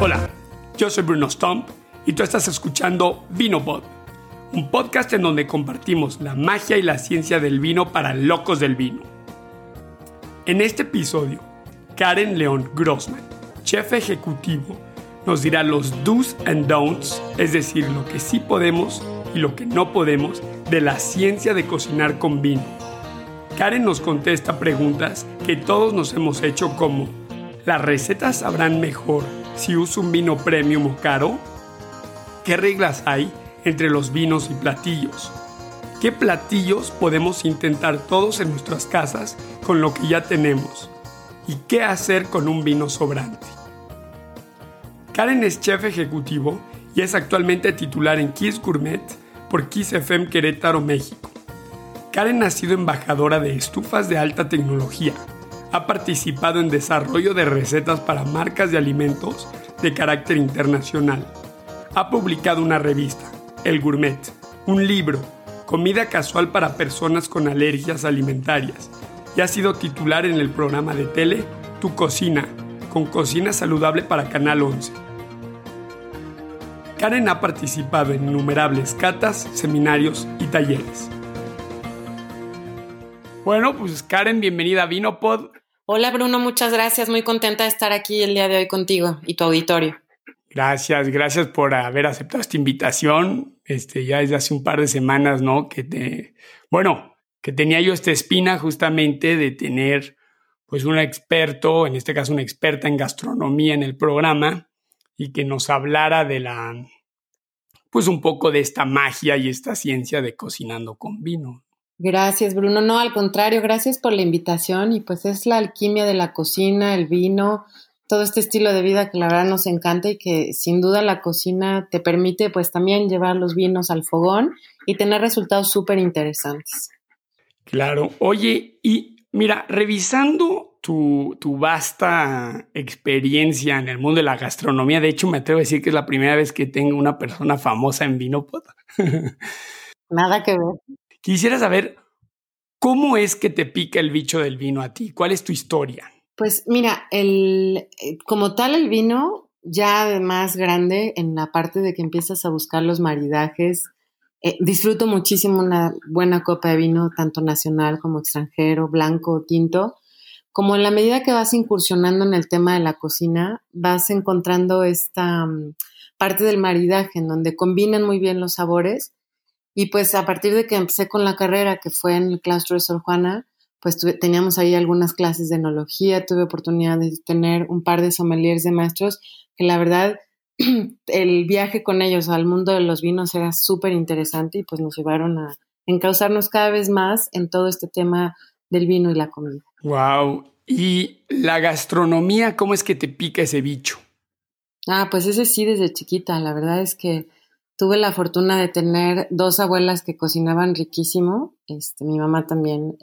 Hola, yo soy Bruno Stump y tú estás escuchando VinoPod, un podcast en donde compartimos la magia y la ciencia del vino para locos del vino. En este episodio, Karen León Grossmann, chef ejecutivo, nos dirá los do's and don'ts, es decir, lo que sí podemos y lo que no podemos de la ciencia de cocinar con vino. Karen nos contesta preguntas que todos nos hemos hecho como: ¿las recetas sabrán mejor si uso un vino premium o caro? ¿Qué reglas hay entre los vinos y platillos? ¿Qué platillos podemos intentar todos en nuestras casas con lo que ya tenemos? ¿Y qué hacer con un vino sobrante? Karen es chef ejecutivo y es actualmente titular en Kiss Gourmet por Kiss FM Querétaro, México. Karen ha sido embajadora de estufas de alta tecnología. Ha participado en desarrollo de recetas para marcas de alimentos de carácter internacional. Ha publicado una revista, El Gourmet, un libro, Comida Casual para personas con alergias alimentarias, y ha sido titular en el programa de tele Tu Cocina, con cocina saludable para Canal 11. Karen ha participado en innumerables catas, seminarios y talleres. Bueno, pues Karen, bienvenida a VinoPod. Hola Bruno, muchas gracias. Muy contenta de estar aquí el día de hoy contigo y tu auditorio. Gracias por haber aceptado esta invitación. Ya desde hace un par de semanas, ¿no? Que tenía yo esta espina justamente de tener pues un experto, en este caso una experta en gastronomía en el programa, y que nos hablara de un poco de esta magia y esta ciencia de cocinando con vino. Gracias, Bruno. No, al contrario, gracias por la invitación, y pues es la alquimia de la cocina, el vino, todo este estilo de vida que la verdad nos encanta, y que sin duda la cocina te permite pues también llevar los vinos al fogón y tener resultados súper interesantes. Claro. Oye, y mira, revisando tu vasta experiencia en el mundo de la gastronomía, de hecho me atrevo a decir que es la primera vez que tengo una persona famosa en VinoPod. Nada que ver. Quisiera saber, ¿cómo es que te pica el bicho del vino a ti? ¿Cuál es tu historia? Pues mira, el vino, ya más grande, en la parte de que empiezas a buscar los maridajes, disfruto muchísimo una buena copa de vino, tanto nacional como extranjero, blanco o tinto. Como en la medida que vas incursionando en el tema de la cocina, vas encontrando esta parte del maridaje en donde combinan muy bien los sabores. Y pues a partir de que empecé con la carrera, que fue en el claustro de Sor Juana, pues teníamos ahí algunas clases de enología, tuve oportunidad de tener un par de sommeliers de maestros, que la verdad el viaje con ellos al mundo de los vinos era súper interesante, y pues nos llevaron a encauzarnos cada vez más en todo este tema del vino y la comida. Wow. ¿Y la gastronomía, cómo es que te pica ese bicho? Ah, pues ese sí desde chiquita, la verdad es que tuve la fortuna de tener dos abuelas que cocinaban riquísimo. Mi mamá también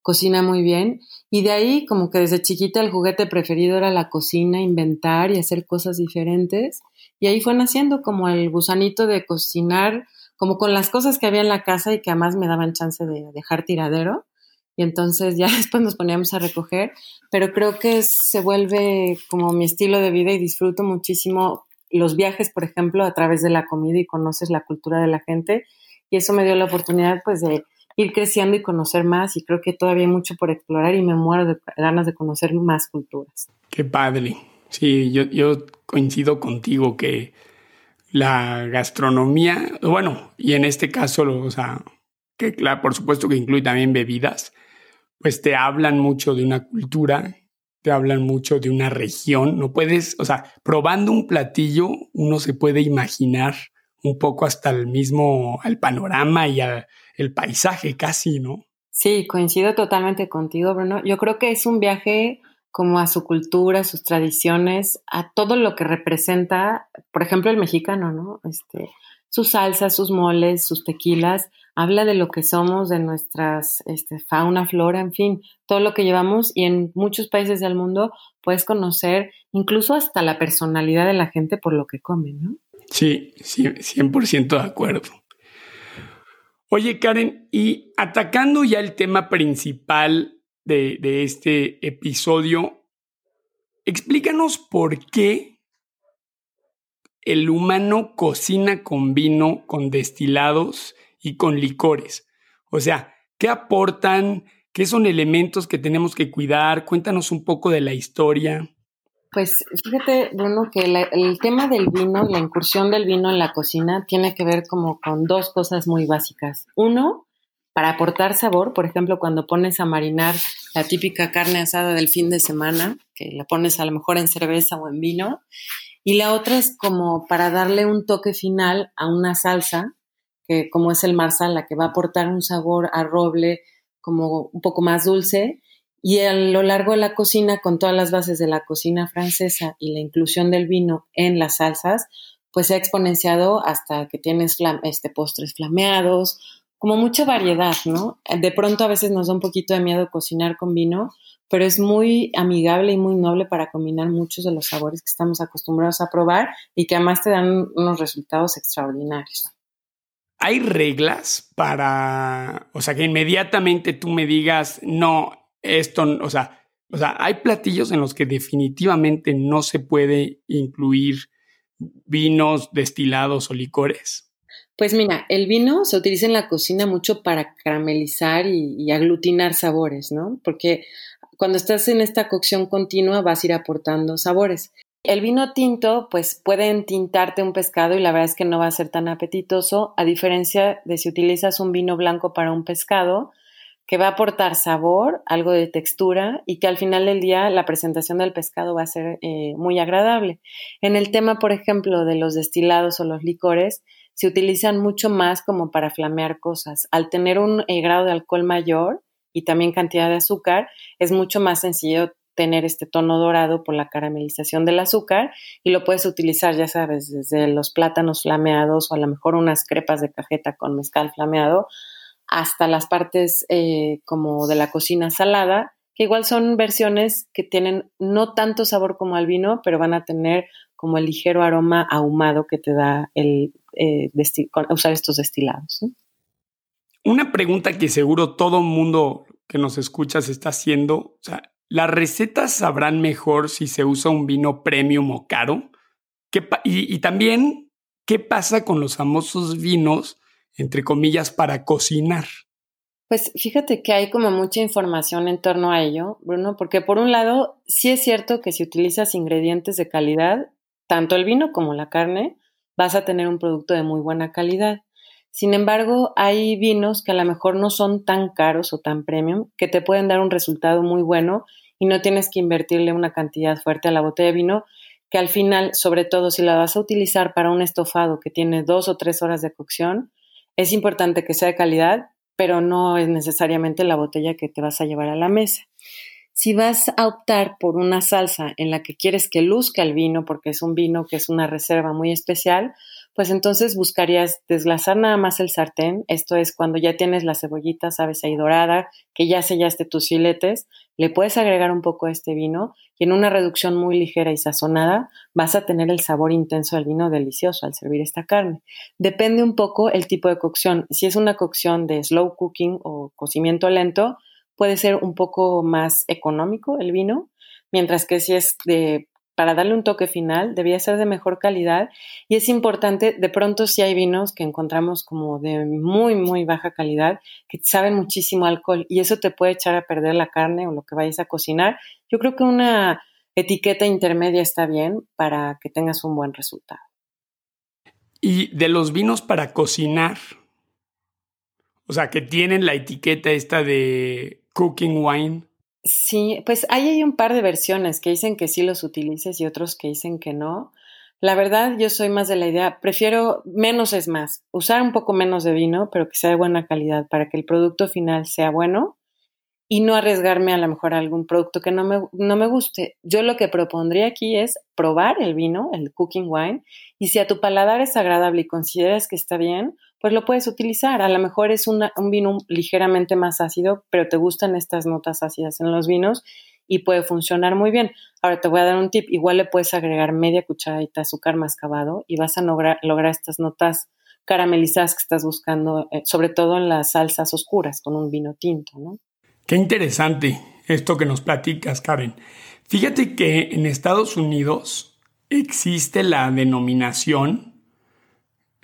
cocina muy bien. Y de ahí, como que desde chiquita el juguete preferido era la cocina, inventar y hacer cosas diferentes. Y ahí fue naciendo como el gusanito de cocinar, como con las cosas que había en la casa y que además me daban chance de dejar tiradero. Y entonces ya después nos poníamos a recoger. Pero creo que se vuelve como mi estilo de vida, y disfruto muchísimo los viajes, por ejemplo, a través de la comida, y conoces la cultura de la gente, y eso me dio la oportunidad pues de ir creciendo y conocer más, y creo que todavía hay mucho por explorar y me muero de ganas de conocer más culturas. ¡Qué padre! Sí, yo coincido contigo que la gastronomía, bueno, y en este caso, que claro, por supuesto que incluye también bebidas, pues te hablan mucho de una cultura, te hablan mucho de una región. No puedes, probando un platillo uno se puede imaginar un poco hasta al panorama y el paisaje casi, ¿no? Sí, coincido totalmente contigo, Bruno. Yo creo que es un viaje como a su cultura, a sus tradiciones, a todo lo que representa, por ejemplo, el mexicano, ¿no? Sus salsas, sus moles, sus tequilas, habla de lo que somos, de nuestras fauna, flora, en fin, todo lo que llevamos, y en muchos países del mundo puedes conocer incluso hasta la personalidad de la gente por lo que come, ¿no? Sí, 100% de acuerdo. Oye, Karen, y atacando ya el tema principal de este episodio, explícanos por qué el humano cocina con vino, con destilados y con licores. O sea, ¿qué aportan? ¿Qué son elementos que tenemos que cuidar? Cuéntanos un poco de la historia. Pues fíjate, Bruno, que el tema del vino, la incursión del vino en la cocina tiene que ver como con dos cosas muy básicas. Uno, para aportar sabor, por ejemplo, cuando pones a marinar la típica carne asada del fin de semana, que la pones a lo mejor en cerveza o en vino, y la otra es como para darle un toque final a una salsa, que como es el Marsala, que va a aportar un sabor a roble como un poco más dulce, y a lo largo de la cocina, con todas las bases de la cocina francesa y la inclusión del vino en las salsas, pues se ha exponenciado hasta que tienes postres flameados, como mucha variedad, ¿no? De pronto a veces nos da un poquito de miedo cocinar con vino, pero es muy amigable y muy noble para combinar muchos de los sabores que estamos acostumbrados a probar y que además te dan unos resultados extraordinarios. ¿Hay reglas para, o sea, que inmediatamente tú me digas, no, esto, o sea, hay platillos en los que definitivamente no se puede incluir vinos, destilados o licores? Pues mira, el vino se utiliza en la cocina mucho para caramelizar y aglutinar sabores, ¿no? Porque cuando estás en esta cocción continua vas a ir aportando sabores. El vino tinto, pues puede entintarte un pescado y la verdad es que no va a ser tan apetitoso, a diferencia de si utilizas un vino blanco para un pescado, que va a aportar sabor, algo de textura y que al final del día la presentación del pescado va a ser muy agradable. En el tema, por ejemplo, de los destilados o los licores, se utilizan mucho más como para flamear cosas. Al tener un grado de alcohol mayor y también cantidad de azúcar, es mucho más sencillo tener este tono dorado por la caramelización del azúcar y lo puedes utilizar, ya sabes, desde los plátanos flameados o a lo mejor unas crepas de cajeta con mezcal flameado hasta las partes como de la cocina salada, que igual son versiones que tienen no tanto sabor como al vino, pero van a tener como el ligero aroma ahumado que te da el usar estos destilados, ¿sí? Una pregunta que seguro todo mundo que nos escucha se está haciendo, o sea, ¿las recetas sabrán mejor si se usa un vino premium o caro? Y también, ¿qué pasa con los famosos vinos, entre comillas, para cocinar? Pues fíjate que hay como mucha información en torno a ello, Bruno, porque por un lado sí es cierto que si utilizas ingredientes de calidad, tanto el vino como la carne, vas a tener un producto de muy buena calidad. Sin embargo, hay vinos que a lo mejor no son tan caros o tan premium, que te pueden dar un resultado muy bueno y no tienes que invertirle una cantidad fuerte a la botella de vino, que al final, sobre todo si la vas a utilizar para un estofado que tiene 2 o 3 horas de cocción, es importante que sea de calidad, pero no es necesariamente la botella que te vas a llevar a la mesa. Si vas a optar por una salsa en la que quieres que luzca el vino, porque es un vino que es una reserva muy especial, pues entonces buscarías desglasar nada más el sartén. Esto es cuando ya tienes la cebollita, sabes, ahí dorada, que ya sellaste tus filetes, le puedes agregar un poco de este vino y en una reducción muy ligera y sazonada vas a tener el sabor intenso del vino delicioso al servir esta carne. Depende un poco el tipo de cocción. Si es una cocción de slow cooking o cocimiento lento, puede ser un poco más económico el vino, mientras que si es para darle un toque final, debía ser de mejor calidad y es importante, de pronto sí hay vinos que encontramos como de muy, muy baja calidad, que saben muchísimo alcohol y eso te puede echar a perder la carne o lo que vayas a cocinar. Yo creo que una etiqueta intermedia está bien para que tengas un buen resultado. Y de los vinos para cocinar, o sea, que tienen la etiqueta esta de cooking wine. Sí, pues ahí hay un par de versiones que dicen que sí los utilices y otros que dicen que no. La verdad, yo soy más de la idea, prefiero menos es más, usar un poco menos de vino, pero que sea de buena calidad para que el producto final sea bueno y no arriesgarme a lo mejor a algún producto que no me guste. Yo lo que propondría aquí es probar el vino, el cooking wine, y si a tu paladar es agradable y consideras que está bien, pues lo puedes utilizar. A lo mejor es un vino ligeramente más ácido, pero te gustan estas notas ácidas en los vinos y puede funcionar muy bien. Ahora te voy a dar un tip. Igual le puedes agregar media cucharadita de azúcar mascabado y vas a lograr estas notas caramelizadas que estás buscando, sobre todo en las salsas oscuras con un vino tinto, ¿no? Qué interesante esto que nos platicas, Karen. Fíjate que en Estados Unidos existe la denominación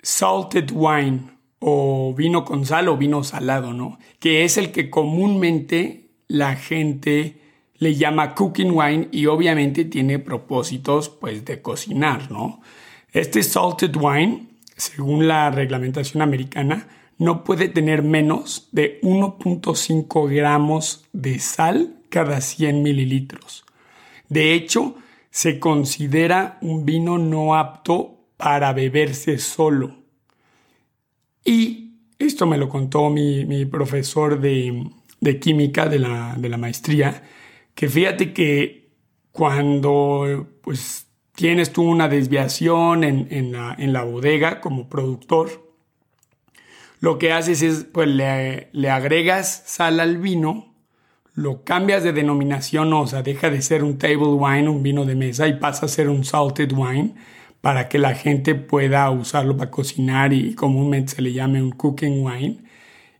salted wine o vino con sal o vino salado, ¿no? Que es el que comúnmente la gente le llama cooking wine y obviamente tiene propósitos pues de cocinar, ¿no? Este salted wine, según la reglamentación americana, no puede tener menos de 1.5 gramos de sal cada 100 mililitros. De hecho, se considera un vino no apto para beberse solo. Y esto me lo contó mi profesor de química de la maestría, que fíjate que cuando pues, tienes tú una desviación en la bodega como productor, lo que haces es pues, le agregas sal al vino, lo cambias de denominación, o sea, deja de ser un table wine, un vino de mesa, y pasa a ser un salted wine para que la gente pueda usarlo para cocinar y comúnmente se le llame un cooking wine.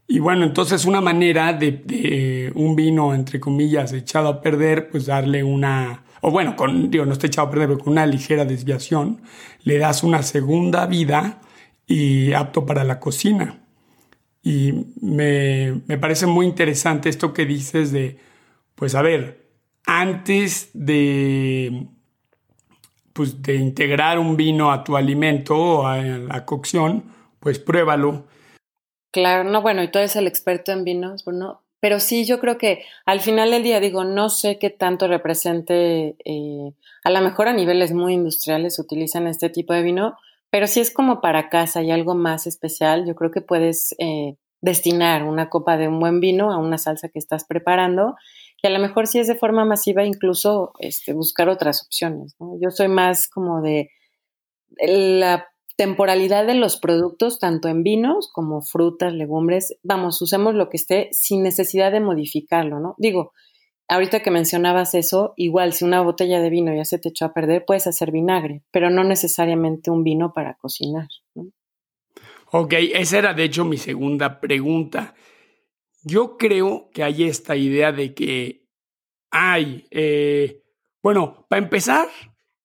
Y bueno, entonces una manera de un vino, entre comillas, echado a perder, pues darle una... O bueno, no está echado a perder, pero con una ligera desviación, le das una segunda vida y apto para la cocina. Y me parece muy interesante esto que dices de, pues a ver, antes de integrar un vino a tu alimento o a la cocción, pues pruébalo. Claro, no, bueno, y tú eres el experto en vinos, Bruno, pero sí, yo creo que al final del día, digo, no sé qué tanto represente, a lo mejor a niveles muy industriales utilizan este tipo de vino, pero si es como para casa y algo más especial, yo creo que puedes destinar una copa de un buen vino a una salsa que estás preparando y a lo mejor si es de forma masiva incluso buscar otras opciones, ¿no? Yo soy más como de la temporalidad de los productos, tanto en vinos como frutas, legumbres. Vamos, usemos lo que esté sin necesidad de modificarlo, ¿no? Digo, ahorita que mencionabas eso, igual si una botella de vino ya se te echó a perder, puedes hacer vinagre, pero no necesariamente un vino para cocinar, ¿no? Ok, esa era de hecho mi segunda pregunta. Yo creo que hay esta idea de que hay... bueno, para empezar,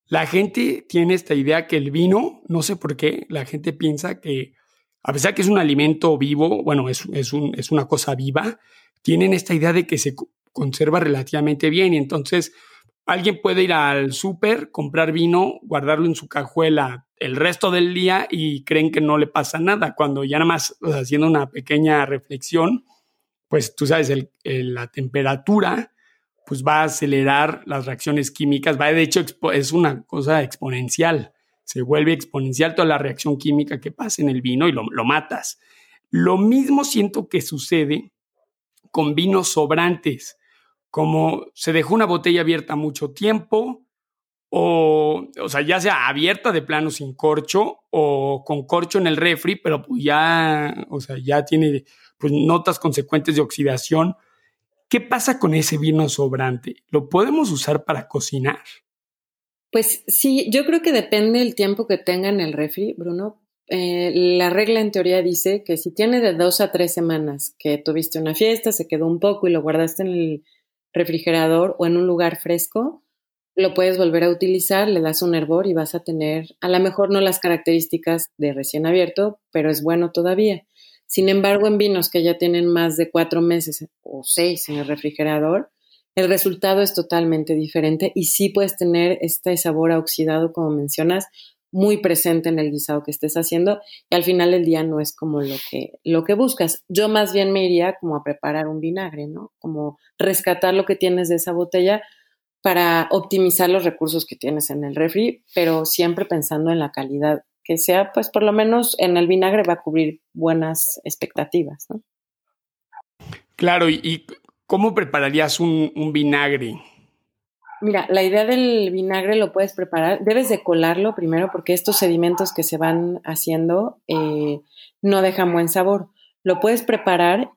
la gente tiene esta idea que el vino, no sé por qué, la gente piensa que a pesar que es un alimento vivo, bueno, es una cosa viva, tienen esta idea de que se... conserva relativamente bien y entonces alguien puede ir al súper, comprar vino, guardarlo en su cajuela el resto del día y creen que no le pasa nada. Cuando ya nada más, o sea, haciendo una pequeña reflexión, pues tú sabes, la temperatura pues va a acelerar las reacciones químicas, de hecho es una cosa exponencial, se vuelve exponencial toda la reacción química que pasa en el vino y lo matas. Lo mismo siento que sucede con vinos sobrantes. Como se dejó una botella abierta mucho tiempo, o sea, ya sea abierta de plano sin corcho o con corcho en el refri, pero pues ya, o sea, ya tiene pues, notas consecuentes de oxidación. ¿Qué pasa con ese vino sobrante? ¿Lo podemos usar para cocinar? Pues sí, yo creo que depende del tiempo que tenga en el refri, Bruno. La regla en teoría dice que si tiene de 2 a 3 semanas que tuviste una fiesta, se quedó un poco y lo guardaste en el refrigerador o en un lugar fresco, lo puedes volver a utilizar, le das un hervor y vas a tener, a lo mejor no las características de recién abierto, pero es bueno todavía. Sin embargo, en vinos que ya tienen más de 4 meses o 6 en el refrigerador, el resultado es totalmente diferente y sí puedes tener este sabor a oxidado, como mencionas, muy presente en el guisado que estés haciendo y al final del día no es como lo que buscas. Yo más bien me iría como a preparar un vinagre, ¿no? Como rescatar lo que tienes de esa botella para optimizar los recursos que tienes en el refri, pero siempre pensando en la calidad que sea, pues por lo menos en el vinagre va a cubrir buenas expectativas, ¿no? Claro, ¿y cómo prepararías un vinagre? Mira, la idea del vinagre lo puedes preparar, debes de colarlo primero porque estos sedimentos que se van haciendo no dejan buen sabor. Lo puedes preparar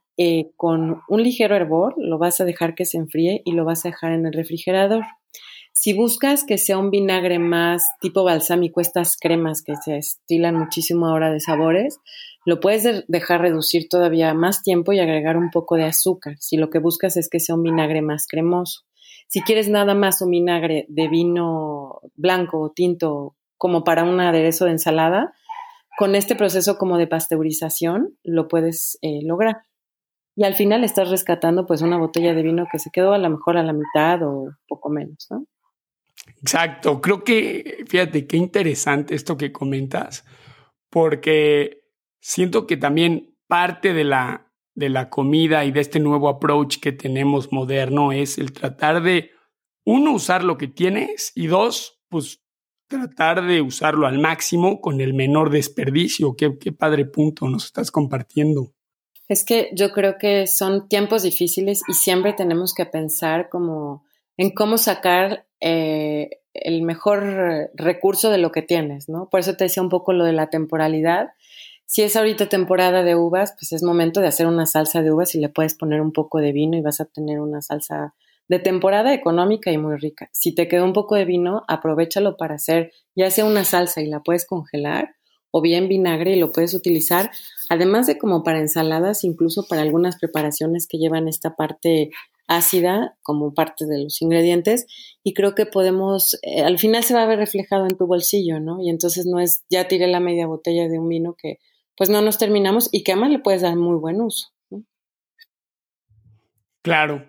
con un ligero hervor, lo vas a dejar que se enfríe y lo vas a dejar en el refrigerador. Si buscas que sea un vinagre más tipo balsámico, estas cremas que se estilan muchísimo ahora de sabores, lo puedes dejar reducir todavía más tiempo y agregar un poco de azúcar, si lo que buscas es que sea un vinagre más cremoso. Si quieres nada más un vinagre de vino blanco o tinto como para un aderezo de ensalada, con este proceso como de pasteurización lo puedes lograr. Y al final estás rescatando pues una botella de vino que se quedó a lo mejor a la mitad o poco menos, ¿no? Exacto. Creo que, fíjate, qué interesante esto que comentas, porque siento que también parte de la comida y de este nuevo approach que tenemos moderno es el tratar de, uno, usar lo que tienes y dos, pues tratar de usarlo al máximo con el menor desperdicio. Qué padre punto nos estás compartiendo. Es que yo creo que son tiempos difíciles y siempre tenemos que pensar como en cómo sacar el mejor recurso de lo que tienes, ¿no? Por eso te decía un poco lo de la temporalidad. Si es ahorita temporada de uvas, pues es momento de hacer una salsa de uvas y le puedes poner un poco de vino y vas a tener una salsa de temporada económica y muy rica. Si te quedó un poco de vino, aprovéchalo para hacer ya sea una salsa y la puedes congelar o bien vinagre y lo puedes utilizar, además de como para ensaladas, incluso para algunas preparaciones que llevan esta parte ácida como parte de los ingredientes, y creo que podemos, al final se va a ver reflejado en tu bolsillo, ¿no? Y entonces no es, ya tiré la media botella de un vino que pues no nos terminamos y que además le puedes dar muy buen uso, ¿no? Claro.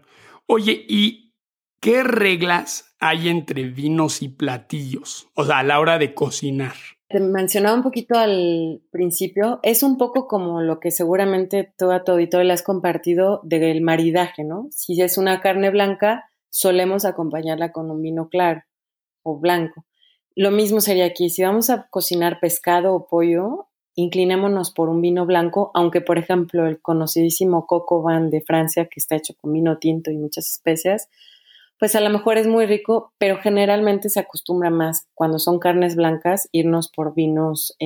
Oye, ¿y qué reglas hay entre vinos y platillos? O sea, a la hora de cocinar. Te mencionaba un poquito al principio, es un poco como lo que seguramente tú a tu auditorio le has compartido del maridaje, ¿no? Si es una carne blanca, solemos acompañarla con un vino claro o blanco. Lo mismo sería aquí, si vamos a cocinar pescado o pollo, inclinémonos por un vino blanco, aunque por ejemplo el conocidísimo coq au vin de Francia, que está hecho con vino tinto y muchas especias, pues a lo mejor es muy rico, pero generalmente se acostumbra más cuando son carnes blancas irnos por vinos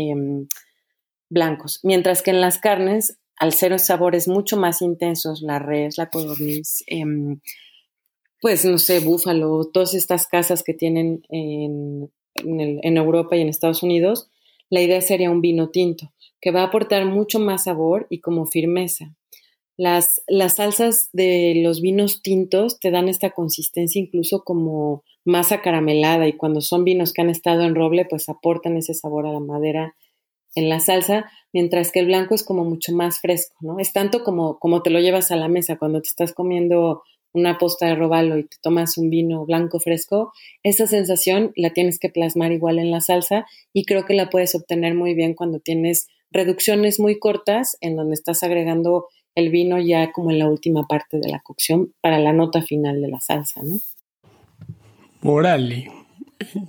blancos. Mientras que en las carnes, al ser sabores mucho más intensos, la res, la codorniz, pues no sé, búfalo, todas estas casas que tienen en Europa y en Estados Unidos, la idea sería un vino tinto, que va a aportar mucho más sabor y como firmeza. Las salsas de los vinos tintos te dan esta consistencia incluso como más acaramelada, y cuando son vinos que han estado en roble pues aportan ese sabor a la madera en la salsa, mientras que el blanco es como mucho más fresco, ¿no? Es tanto como te lo llevas a la mesa cuando te estás comiendo una posta de robalo y te tomas un vino blanco fresco, esa sensación la tienes que plasmar igual en la salsa, y creo que la puedes obtener muy bien cuando tienes reducciones muy cortas en donde estás agregando el vino ya como en la última parte de la cocción para la nota final de la salsa, ¿no? Órale,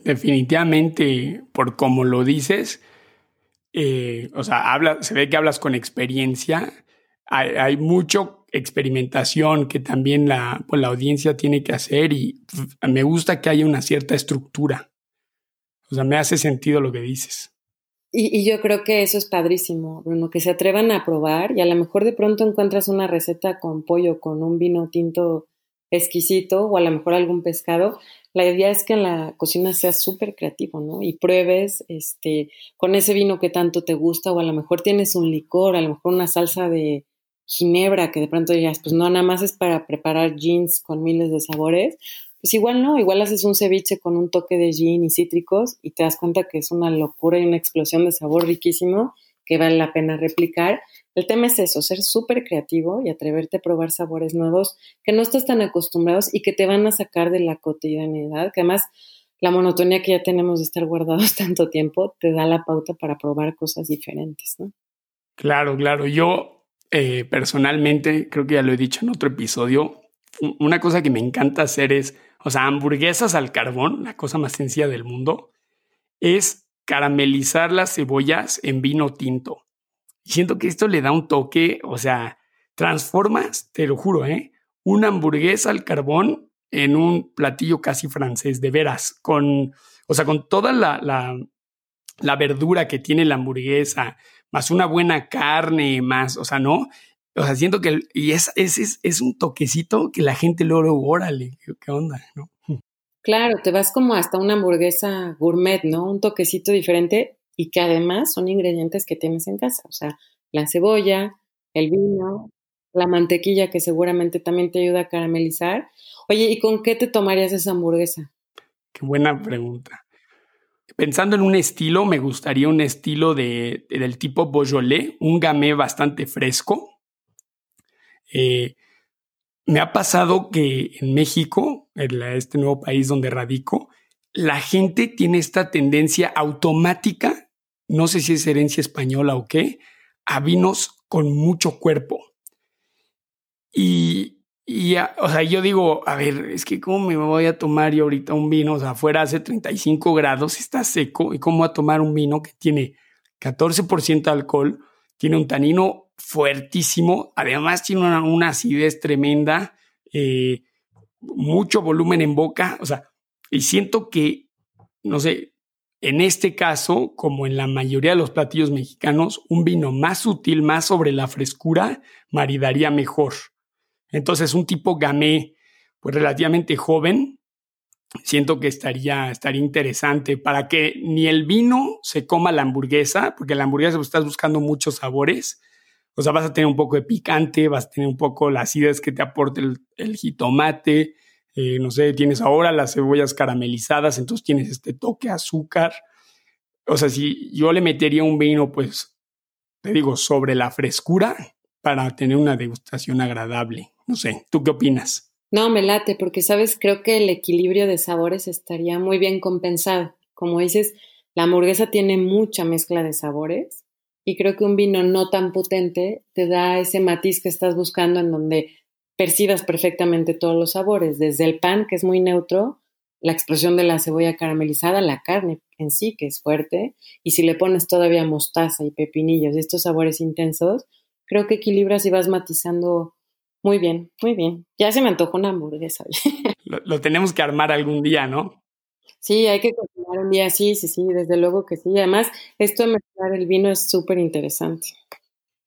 definitivamente, por como lo dices, o sea, se ve que hablas con experiencia. Hay mucho experimentación que también la audiencia tiene que hacer, y me gusta que haya una cierta estructura. O sea, me hace sentido lo que dices. Y yo creo que eso es padrísimo, Bruno, que se atrevan a probar, y a lo mejor de pronto encuentras una receta con pollo, con un vino tinto exquisito, o a lo mejor algún pescado. La idea es que en la cocina seas súper creativo, ¿no? Y pruebes con ese vino que tanto te gusta, o a lo mejor tienes un licor, a lo mejor una salsa de ginebra, que de pronto digas, pues no, nada más es para preparar gins con miles de sabores. Pues igual no, igual haces un ceviche con un toque de gin y cítricos y te das cuenta que es una locura y una explosión de sabor riquísimo que vale la pena replicar. El tema es eso, ser súper creativo y atreverte a probar sabores nuevos que no estás tan acostumbrados y que te van a sacar de la cotidianidad, que además la monotonía que ya tenemos de estar guardados tanto tiempo te da la pauta para probar cosas diferentes, ¿no? Claro. Yo personalmente, creo que ya lo he dicho en otro episodio, una cosa que me encanta hacer es, o sea, hamburguesas al carbón, la cosa más sencilla del mundo, es caramelizar las cebollas en vino tinto. Y siento que esto le da un toque, o sea, transformas, te lo juro, una hamburguesa al carbón en un platillo casi francés, de veras, con toda la verdura que tiene la hamburguesa, más una buena carne, más, o sea, ¿no? O sea, siento que es un toquecito que la gente luego, órale, ¿qué onda?, ¿no? Claro, te vas como hasta una hamburguesa gourmet, ¿no? Un toquecito diferente y que además son ingredientes que tienes en casa. O sea, la cebolla, el vino, la mantequilla que seguramente también te ayuda a caramelizar. Oye, ¿y con qué te tomarías esa hamburguesa? Qué buena pregunta. Pensando en un estilo, me gustaría un estilo del tipo Beaujolais, un gamé bastante fresco. Me ha pasado que en México, este nuevo país donde radico, la gente tiene esta tendencia automática, no sé si es herencia española o qué, a vinos con mucho cuerpo. Y yo digo, a ver, es que ¿cómo me voy a tomar yo ahorita un vino? O sea, afuera hace 35 grados, está seco. ¿Y cómo voy a tomar un vino que tiene 14% de alcohol, tiene un tanino fuertísimo, además tiene una acidez tremenda, mucho volumen en boca? O sea, y siento que, no sé, en este caso, como en la mayoría de los platillos mexicanos, un vino más sutil, más sobre la frescura, maridaría mejor. Entonces, un tipo gamé, pues relativamente joven, siento que estaría interesante para que ni el vino se coma la hamburguesa, porque la hamburguesa pues, estás buscando muchos sabores. O sea, vas a tener un poco de picante, vas a tener un poco la acidez que te aporte el jitomate, no sé, tienes ahora las cebollas caramelizadas, entonces tienes este toque de azúcar. O sea, si yo le metería un vino, pues, te digo, sobre la frescura para tener una degustación agradable. No sé, ¿tú qué opinas? No, me late, porque, ¿sabes? Creo que el equilibrio de sabores estaría muy bien compensado. Como dices, la hamburguesa tiene mucha mezcla de sabores y creo que un vino no tan potente te da ese matiz que estás buscando en donde percibas perfectamente todos los sabores, desde el pan, que es muy neutro, la explosión de la cebolla caramelizada, la carne en sí, que es fuerte, y si le pones todavía mostaza y pepinillos y estos sabores intensos, creo que equilibras y vas matizando muy bien, muy bien. Ya se me antojó una hamburguesa. Lo tenemos que armar algún día, ¿no? Sí, hay que cocinar un día, sí, desde luego que sí. Además, esto de mezclar el vino es súper interesante.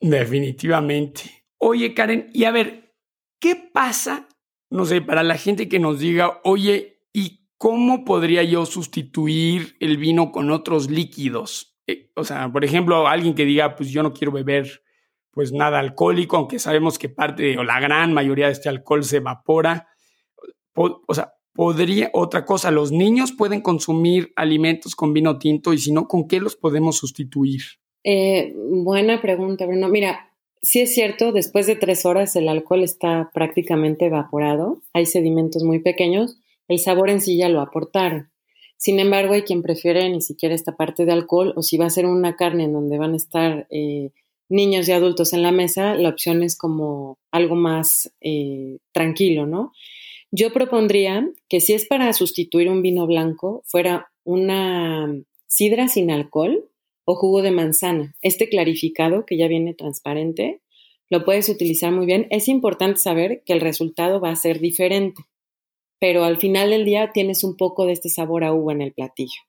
Definitivamente. Oye, Karen, y a ver, ¿qué pasa? No sé, para la gente que nos diga, oye, ¿y cómo podría yo sustituir el vino con otros líquidos? O sea, por ejemplo, alguien que diga, pues yo no quiero beber pues nada alcohólico, aunque sabemos que parte o la gran mayoría de este alcohol se evapora. Podría otra cosa, los niños pueden consumir alimentos con vino tinto y si no, ¿con qué los podemos sustituir? Buena pregunta, Bruno. Mira, sí es cierto, después de 3 horas el alcohol está prácticamente evaporado, hay sedimentos muy pequeños, el sabor en sí ya lo aportaron. Sin embargo, hay quien prefiere ni siquiera esta parte de alcohol o si va a ser una carne en donde van a estar niños y adultos en la mesa, la opción es como algo más tranquilo, ¿no? Yo propondría que si es para sustituir un vino blanco, fuera una sidra sin alcohol o jugo de manzana. Este clarificado, que ya viene transparente, lo puedes utilizar muy bien. Es importante saber que el resultado va a ser diferente, pero al final del día tienes un poco de este sabor a uva en el platillo.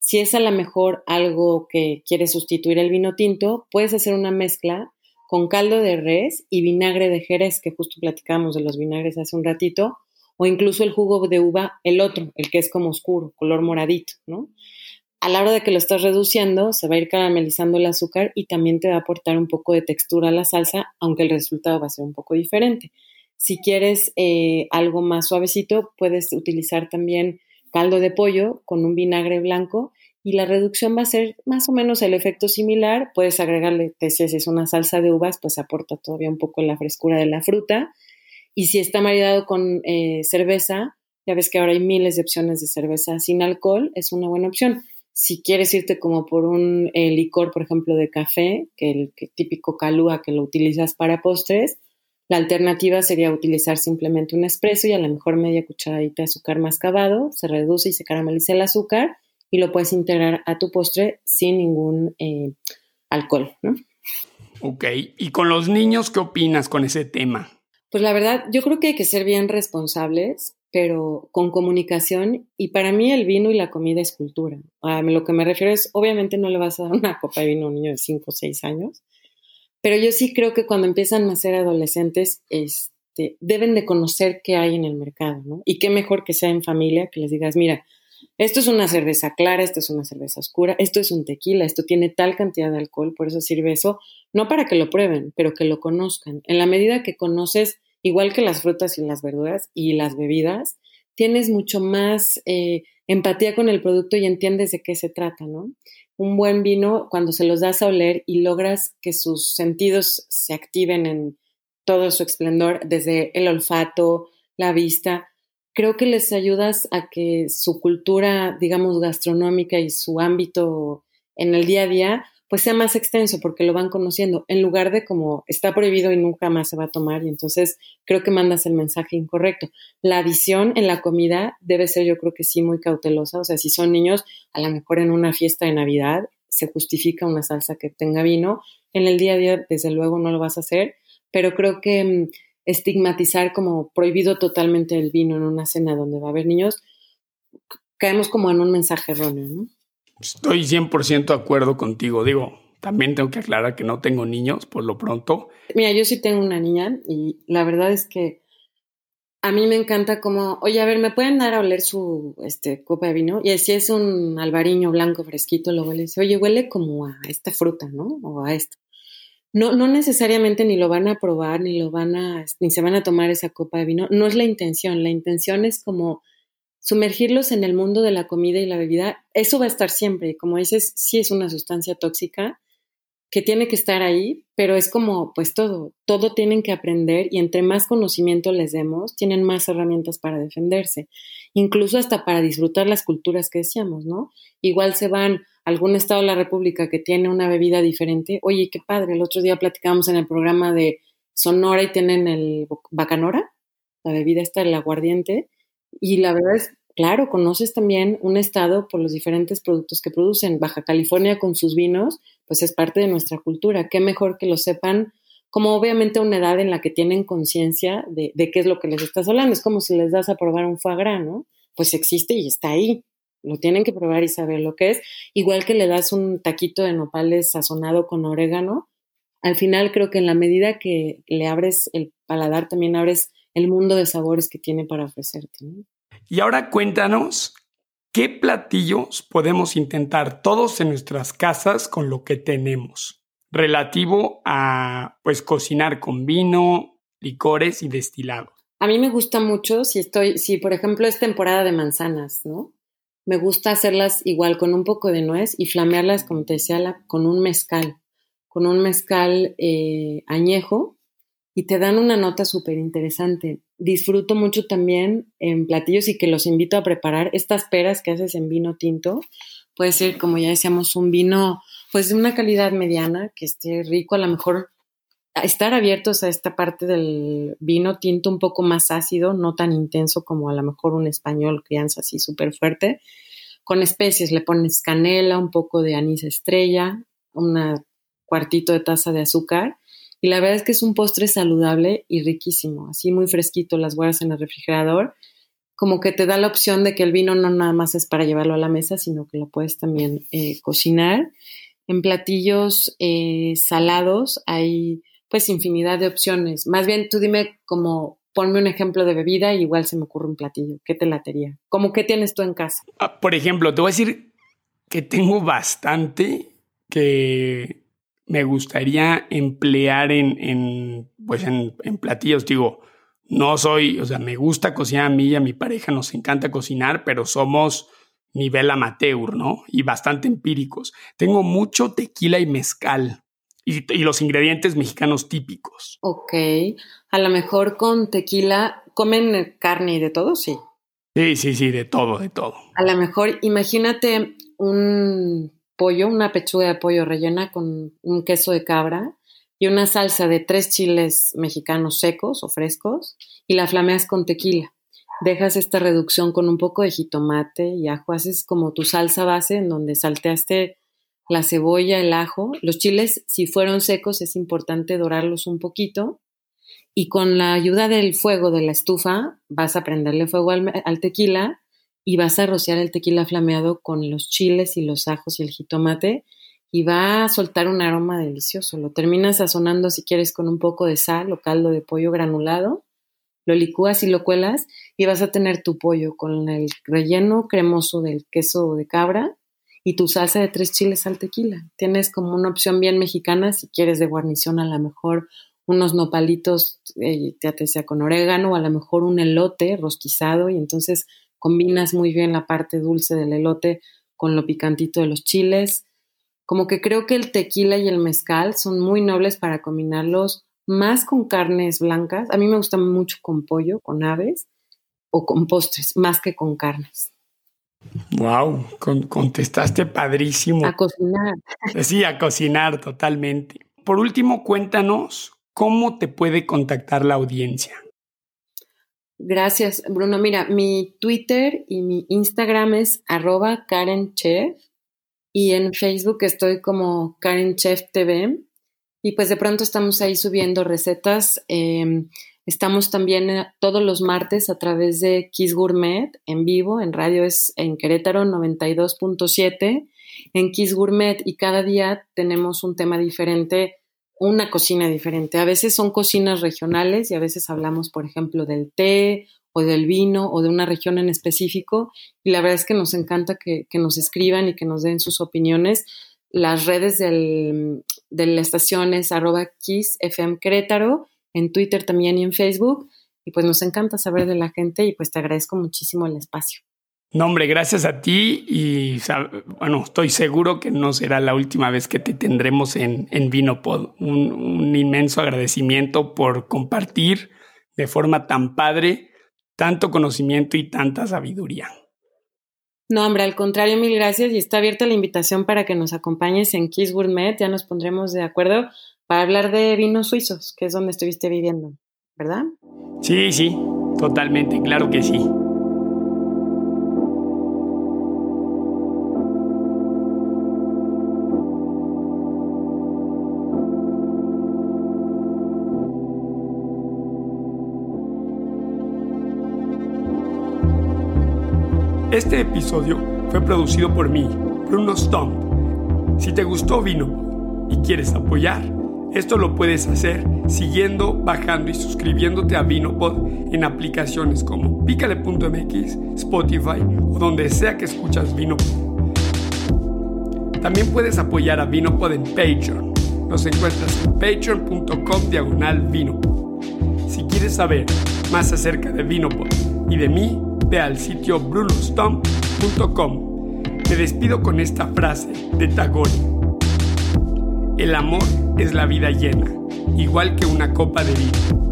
Si es a lo mejor algo que quieres sustituir el vino tinto, puedes hacer una mezcla con caldo de res y vinagre de Jerez, que justo platicamos de los vinagres hace un ratito, o incluso el jugo de uva, el otro, el que es como oscuro, color moradito, ¿no? A la hora de que lo estás reduciendo, se va a ir caramelizando el azúcar y también te va a aportar un poco de textura a la salsa, aunque el resultado va a ser un poco diferente. Si quieres algo más suavecito, puedes utilizar también caldo de pollo con un vinagre blanco y la reducción va a ser más o menos el efecto similar. Puedes agregarle, si es una salsa de uvas, pues aporta todavía un poco la frescura de la fruta. Y si está maridado con cerveza, ya ves que ahora hay miles de opciones de cerveza sin alcohol, es una buena opción. Si quieres irte como por un licor, por ejemplo, de café, que el típico Kalua que lo utilizas para postres, la alternativa sería utilizar simplemente un espresso y a lo mejor media cucharadita de azúcar mascabado, se reduce y se carameliza el azúcar y lo puedes integrar a tu postre sin ningún alcohol, ¿no? Ok, ¿y con los niños qué opinas con ese tema? Pues la verdad, yo creo que hay que ser bien responsables, pero con comunicación, y para mí el vino y la comida es cultura. A lo que me refiero es, obviamente no le vas a dar una copa de vino a un niño de 5 o 6 años, pero yo sí creo que cuando empiezan a ser adolescentes deben de conocer qué hay en el mercado, ¿no? Y qué mejor que sea en familia, que les digas, mira, esto es una cerveza clara, esto es una cerveza oscura, esto es un tequila, esto tiene tal cantidad de alcohol, por eso sirve eso, no para que lo prueben, pero que lo conozcan. En la medida que conoces igual que las frutas y las verduras y las bebidas, tienes mucho más empatía con el producto y entiendes de qué se trata, ¿no? Un buen vino, cuando se los das a oler y logras que sus sentidos se activen en todo su esplendor, desde el olfato, la vista, creo que les ayudas a que su cultura, digamos, gastronómica y su ámbito en el día a día, pues sea más extenso porque lo van conociendo, en lugar de como está prohibido y nunca más se va a tomar, y entonces creo que mandas el mensaje incorrecto. La adición en la comida debe ser, yo creo que sí, muy cautelosa. O sea, si son niños, a lo mejor en una fiesta de Navidad se justifica una salsa que tenga vino. En el día a día, desde luego, no lo vas a hacer, pero creo que estigmatizar como prohibido totalmente el vino en una cena donde va a haber niños, caemos como en un mensaje erróneo, ¿no? Estoy 100% de acuerdo contigo. Digo, también tengo que aclarar que no tengo niños por lo pronto. Mira, yo sí tengo una niña y la verdad es que a mí me encanta como, oye, a ver, ¿me pueden dar a oler su copa de vino? Y si es un albariño blanco fresquito, lo huele y dice, oye, huele como a esta fruta, ¿no? O a esto. No necesariamente ni lo van a probar, ni se van a tomar esa copa de vino. No es la intención. La intención es como sumergirlos en el mundo de la comida y la bebida. Eso va a estar siempre, y como dices, sí es una sustancia tóxica que tiene que estar ahí, pero es como pues todo tienen que aprender, y entre más conocimiento les demos, tienen más herramientas para defenderse, incluso hasta para disfrutar las culturas que decíamos, ¿no? Igual se van a algún estado de la República que tiene una bebida diferente. Oye, qué padre, el otro día platicábamos en el programa de Sonora y tienen el Bacanora, la bebida esta, el aguardiente, y la verdad es, claro, conoces también un estado por los diferentes productos que producen. Baja California con sus vinos, pues es parte de nuestra cultura. Qué mejor que lo sepan, como obviamente a una edad en la que tienen conciencia de qué es lo que les estás hablando. Es como si les das a probar un foie gras, ¿no? Pues existe y está ahí. Lo tienen que probar y saber lo que es. Igual que le das un taquito de nopales sazonado con orégano. Al final creo que en la medida que le abres el paladar, también abres el mundo de sabores que tiene para ofrecerte, ¿no? Y ahora cuéntanos, ¿qué platillos podemos intentar todos en nuestras casas con lo que tenemos? Relativo a, pues, cocinar con vino, licores y destilados. A mí me gusta mucho, si por ejemplo es temporada de manzanas, ¿no? Me gusta hacerlas igual con un poco de nuez y flamearlas, como te decía, con un mezcal. Con un mezcal añejo. Y te dan una nota súper interesante. Disfruto mucho también en platillos, y que los invito a preparar estas peras que haces en vino tinto. Puede ser, como ya decíamos, un vino pues de una calidad mediana, que esté rico, a lo mejor estar abiertos a esta parte del vino tinto un poco más ácido, no tan intenso como a lo mejor un español crianza así súper fuerte, con especies. Le pones canela, un poco de anís estrella, un cuartito de taza de azúcar. Y la verdad es que es un postre saludable y riquísimo, así muy fresquito, las guardas en el refrigerador, como que te da la opción de que el vino no nada más es para llevarlo a la mesa, sino que lo puedes también cocinar. En platillos salados hay pues infinidad de opciones. Más bien tú dime, como ponme un ejemplo de bebida y igual se me ocurre un platillo. ¿Qué te latería? ¿Cómo qué tienes tú en casa? Ah, por ejemplo, te voy a decir que tengo bastante que me gustaría emplear en platillos. Digo, no soy, o sea, me gusta cocinar a mí y a mi pareja, nos encanta cocinar, pero somos nivel amateur, ¿no? Y bastante empíricos. Tengo mucho tequila y mezcal y los ingredientes mexicanos típicos. Ok, a lo mejor con tequila, ¿comen carne y de todo? Sí. Sí, de todo. A lo mejor, imagínate pollo, una pechuga de pollo rellena con un queso de cabra y una salsa de 3 chiles mexicanos secos o frescos, y la flameas con tequila. Dejas esta reducción con un poco de jitomate y ajo. Haces como tu salsa base, en donde salteaste la cebolla, el ajo. Los chiles, si fueron secos, es importante dorarlos un poquito. Y con la ayuda del fuego de la estufa, vas a prenderle fuego al tequila, y vas a rociar el tequila flameado con los chiles y los ajos y el jitomate, y va a soltar un aroma delicioso. Lo terminas sazonando, si quieres, con un poco de sal o caldo de pollo granulado, lo licúas y lo cuelas, y vas a tener tu pollo con el relleno cremoso del queso de cabra y tu salsa de 3 chiles al tequila. Tienes como una opción bien mexicana, si quieres de guarnición a lo mejor unos nopalitos, ya te decía, con orégano, o a lo mejor un elote rostizado, y entonces combinas muy bien la parte dulce del elote con lo picantito de los chiles. Como que creo que el tequila y el mezcal son muy nobles para combinarlos más con carnes blancas. A mí me gusta mucho con pollo, con aves o con postres, más que con carnes. Wow, contestaste padrísimo. A cocinar. Sí, a cocinar totalmente. Por último, cuéntanos cómo te puede contactar la audiencia. Gracias, Bruno. Mira, mi Twitter y mi Instagram es @KarenChef y en Facebook estoy como KarenChefTV y pues de pronto estamos ahí subiendo recetas. Estamos también todos los martes a través de Kiss Gourmet en vivo, en radio es en Querétaro 92.7, en Kiss Gourmet, y cada día tenemos un tema diferente, una cocina diferente. A veces son cocinas regionales y a veces hablamos, por ejemplo, del té o del vino o de una región en específico, y la verdad es que nos encanta que nos escriban y que nos den sus opiniones. Las redes de la estación es @KissFM Querétaro, en Twitter también y en Facebook, y pues nos encanta saber de la gente y pues te agradezco muchísimo el espacio. No, hombre, gracias a ti y bueno, estoy seguro que no será la última vez que te tendremos en VinoPod. Un inmenso agradecimiento por compartir de forma tan padre tanto conocimiento y tanta sabiduría. No, hombre, al contrario, mil gracias, y está abierta la invitación para que nos acompañes en Kiss Gourmet. Ya nos pondremos de acuerdo para hablar de vinos suizos, que es donde estuviste viviendo, ¿verdad? Sí, totalmente, claro que sí. Este episodio fue producido por mí, Bruno Stump. Si te gustó VinoPod y quieres apoyar, esto lo puedes hacer siguiendo, bajando y suscribiéndote a VinoPod en aplicaciones como picale.mx, Spotify o donde sea que escuchas VinoPod. También puedes apoyar a VinoPod en Patreon. Nos encuentras en patreon.com/vinopod. Si quieres saber más acerca de VinoPod y de mí, ve al sitio brunostump.com. Te despido con esta frase de Tagore: el amor es la vida llena, igual que una copa de vino.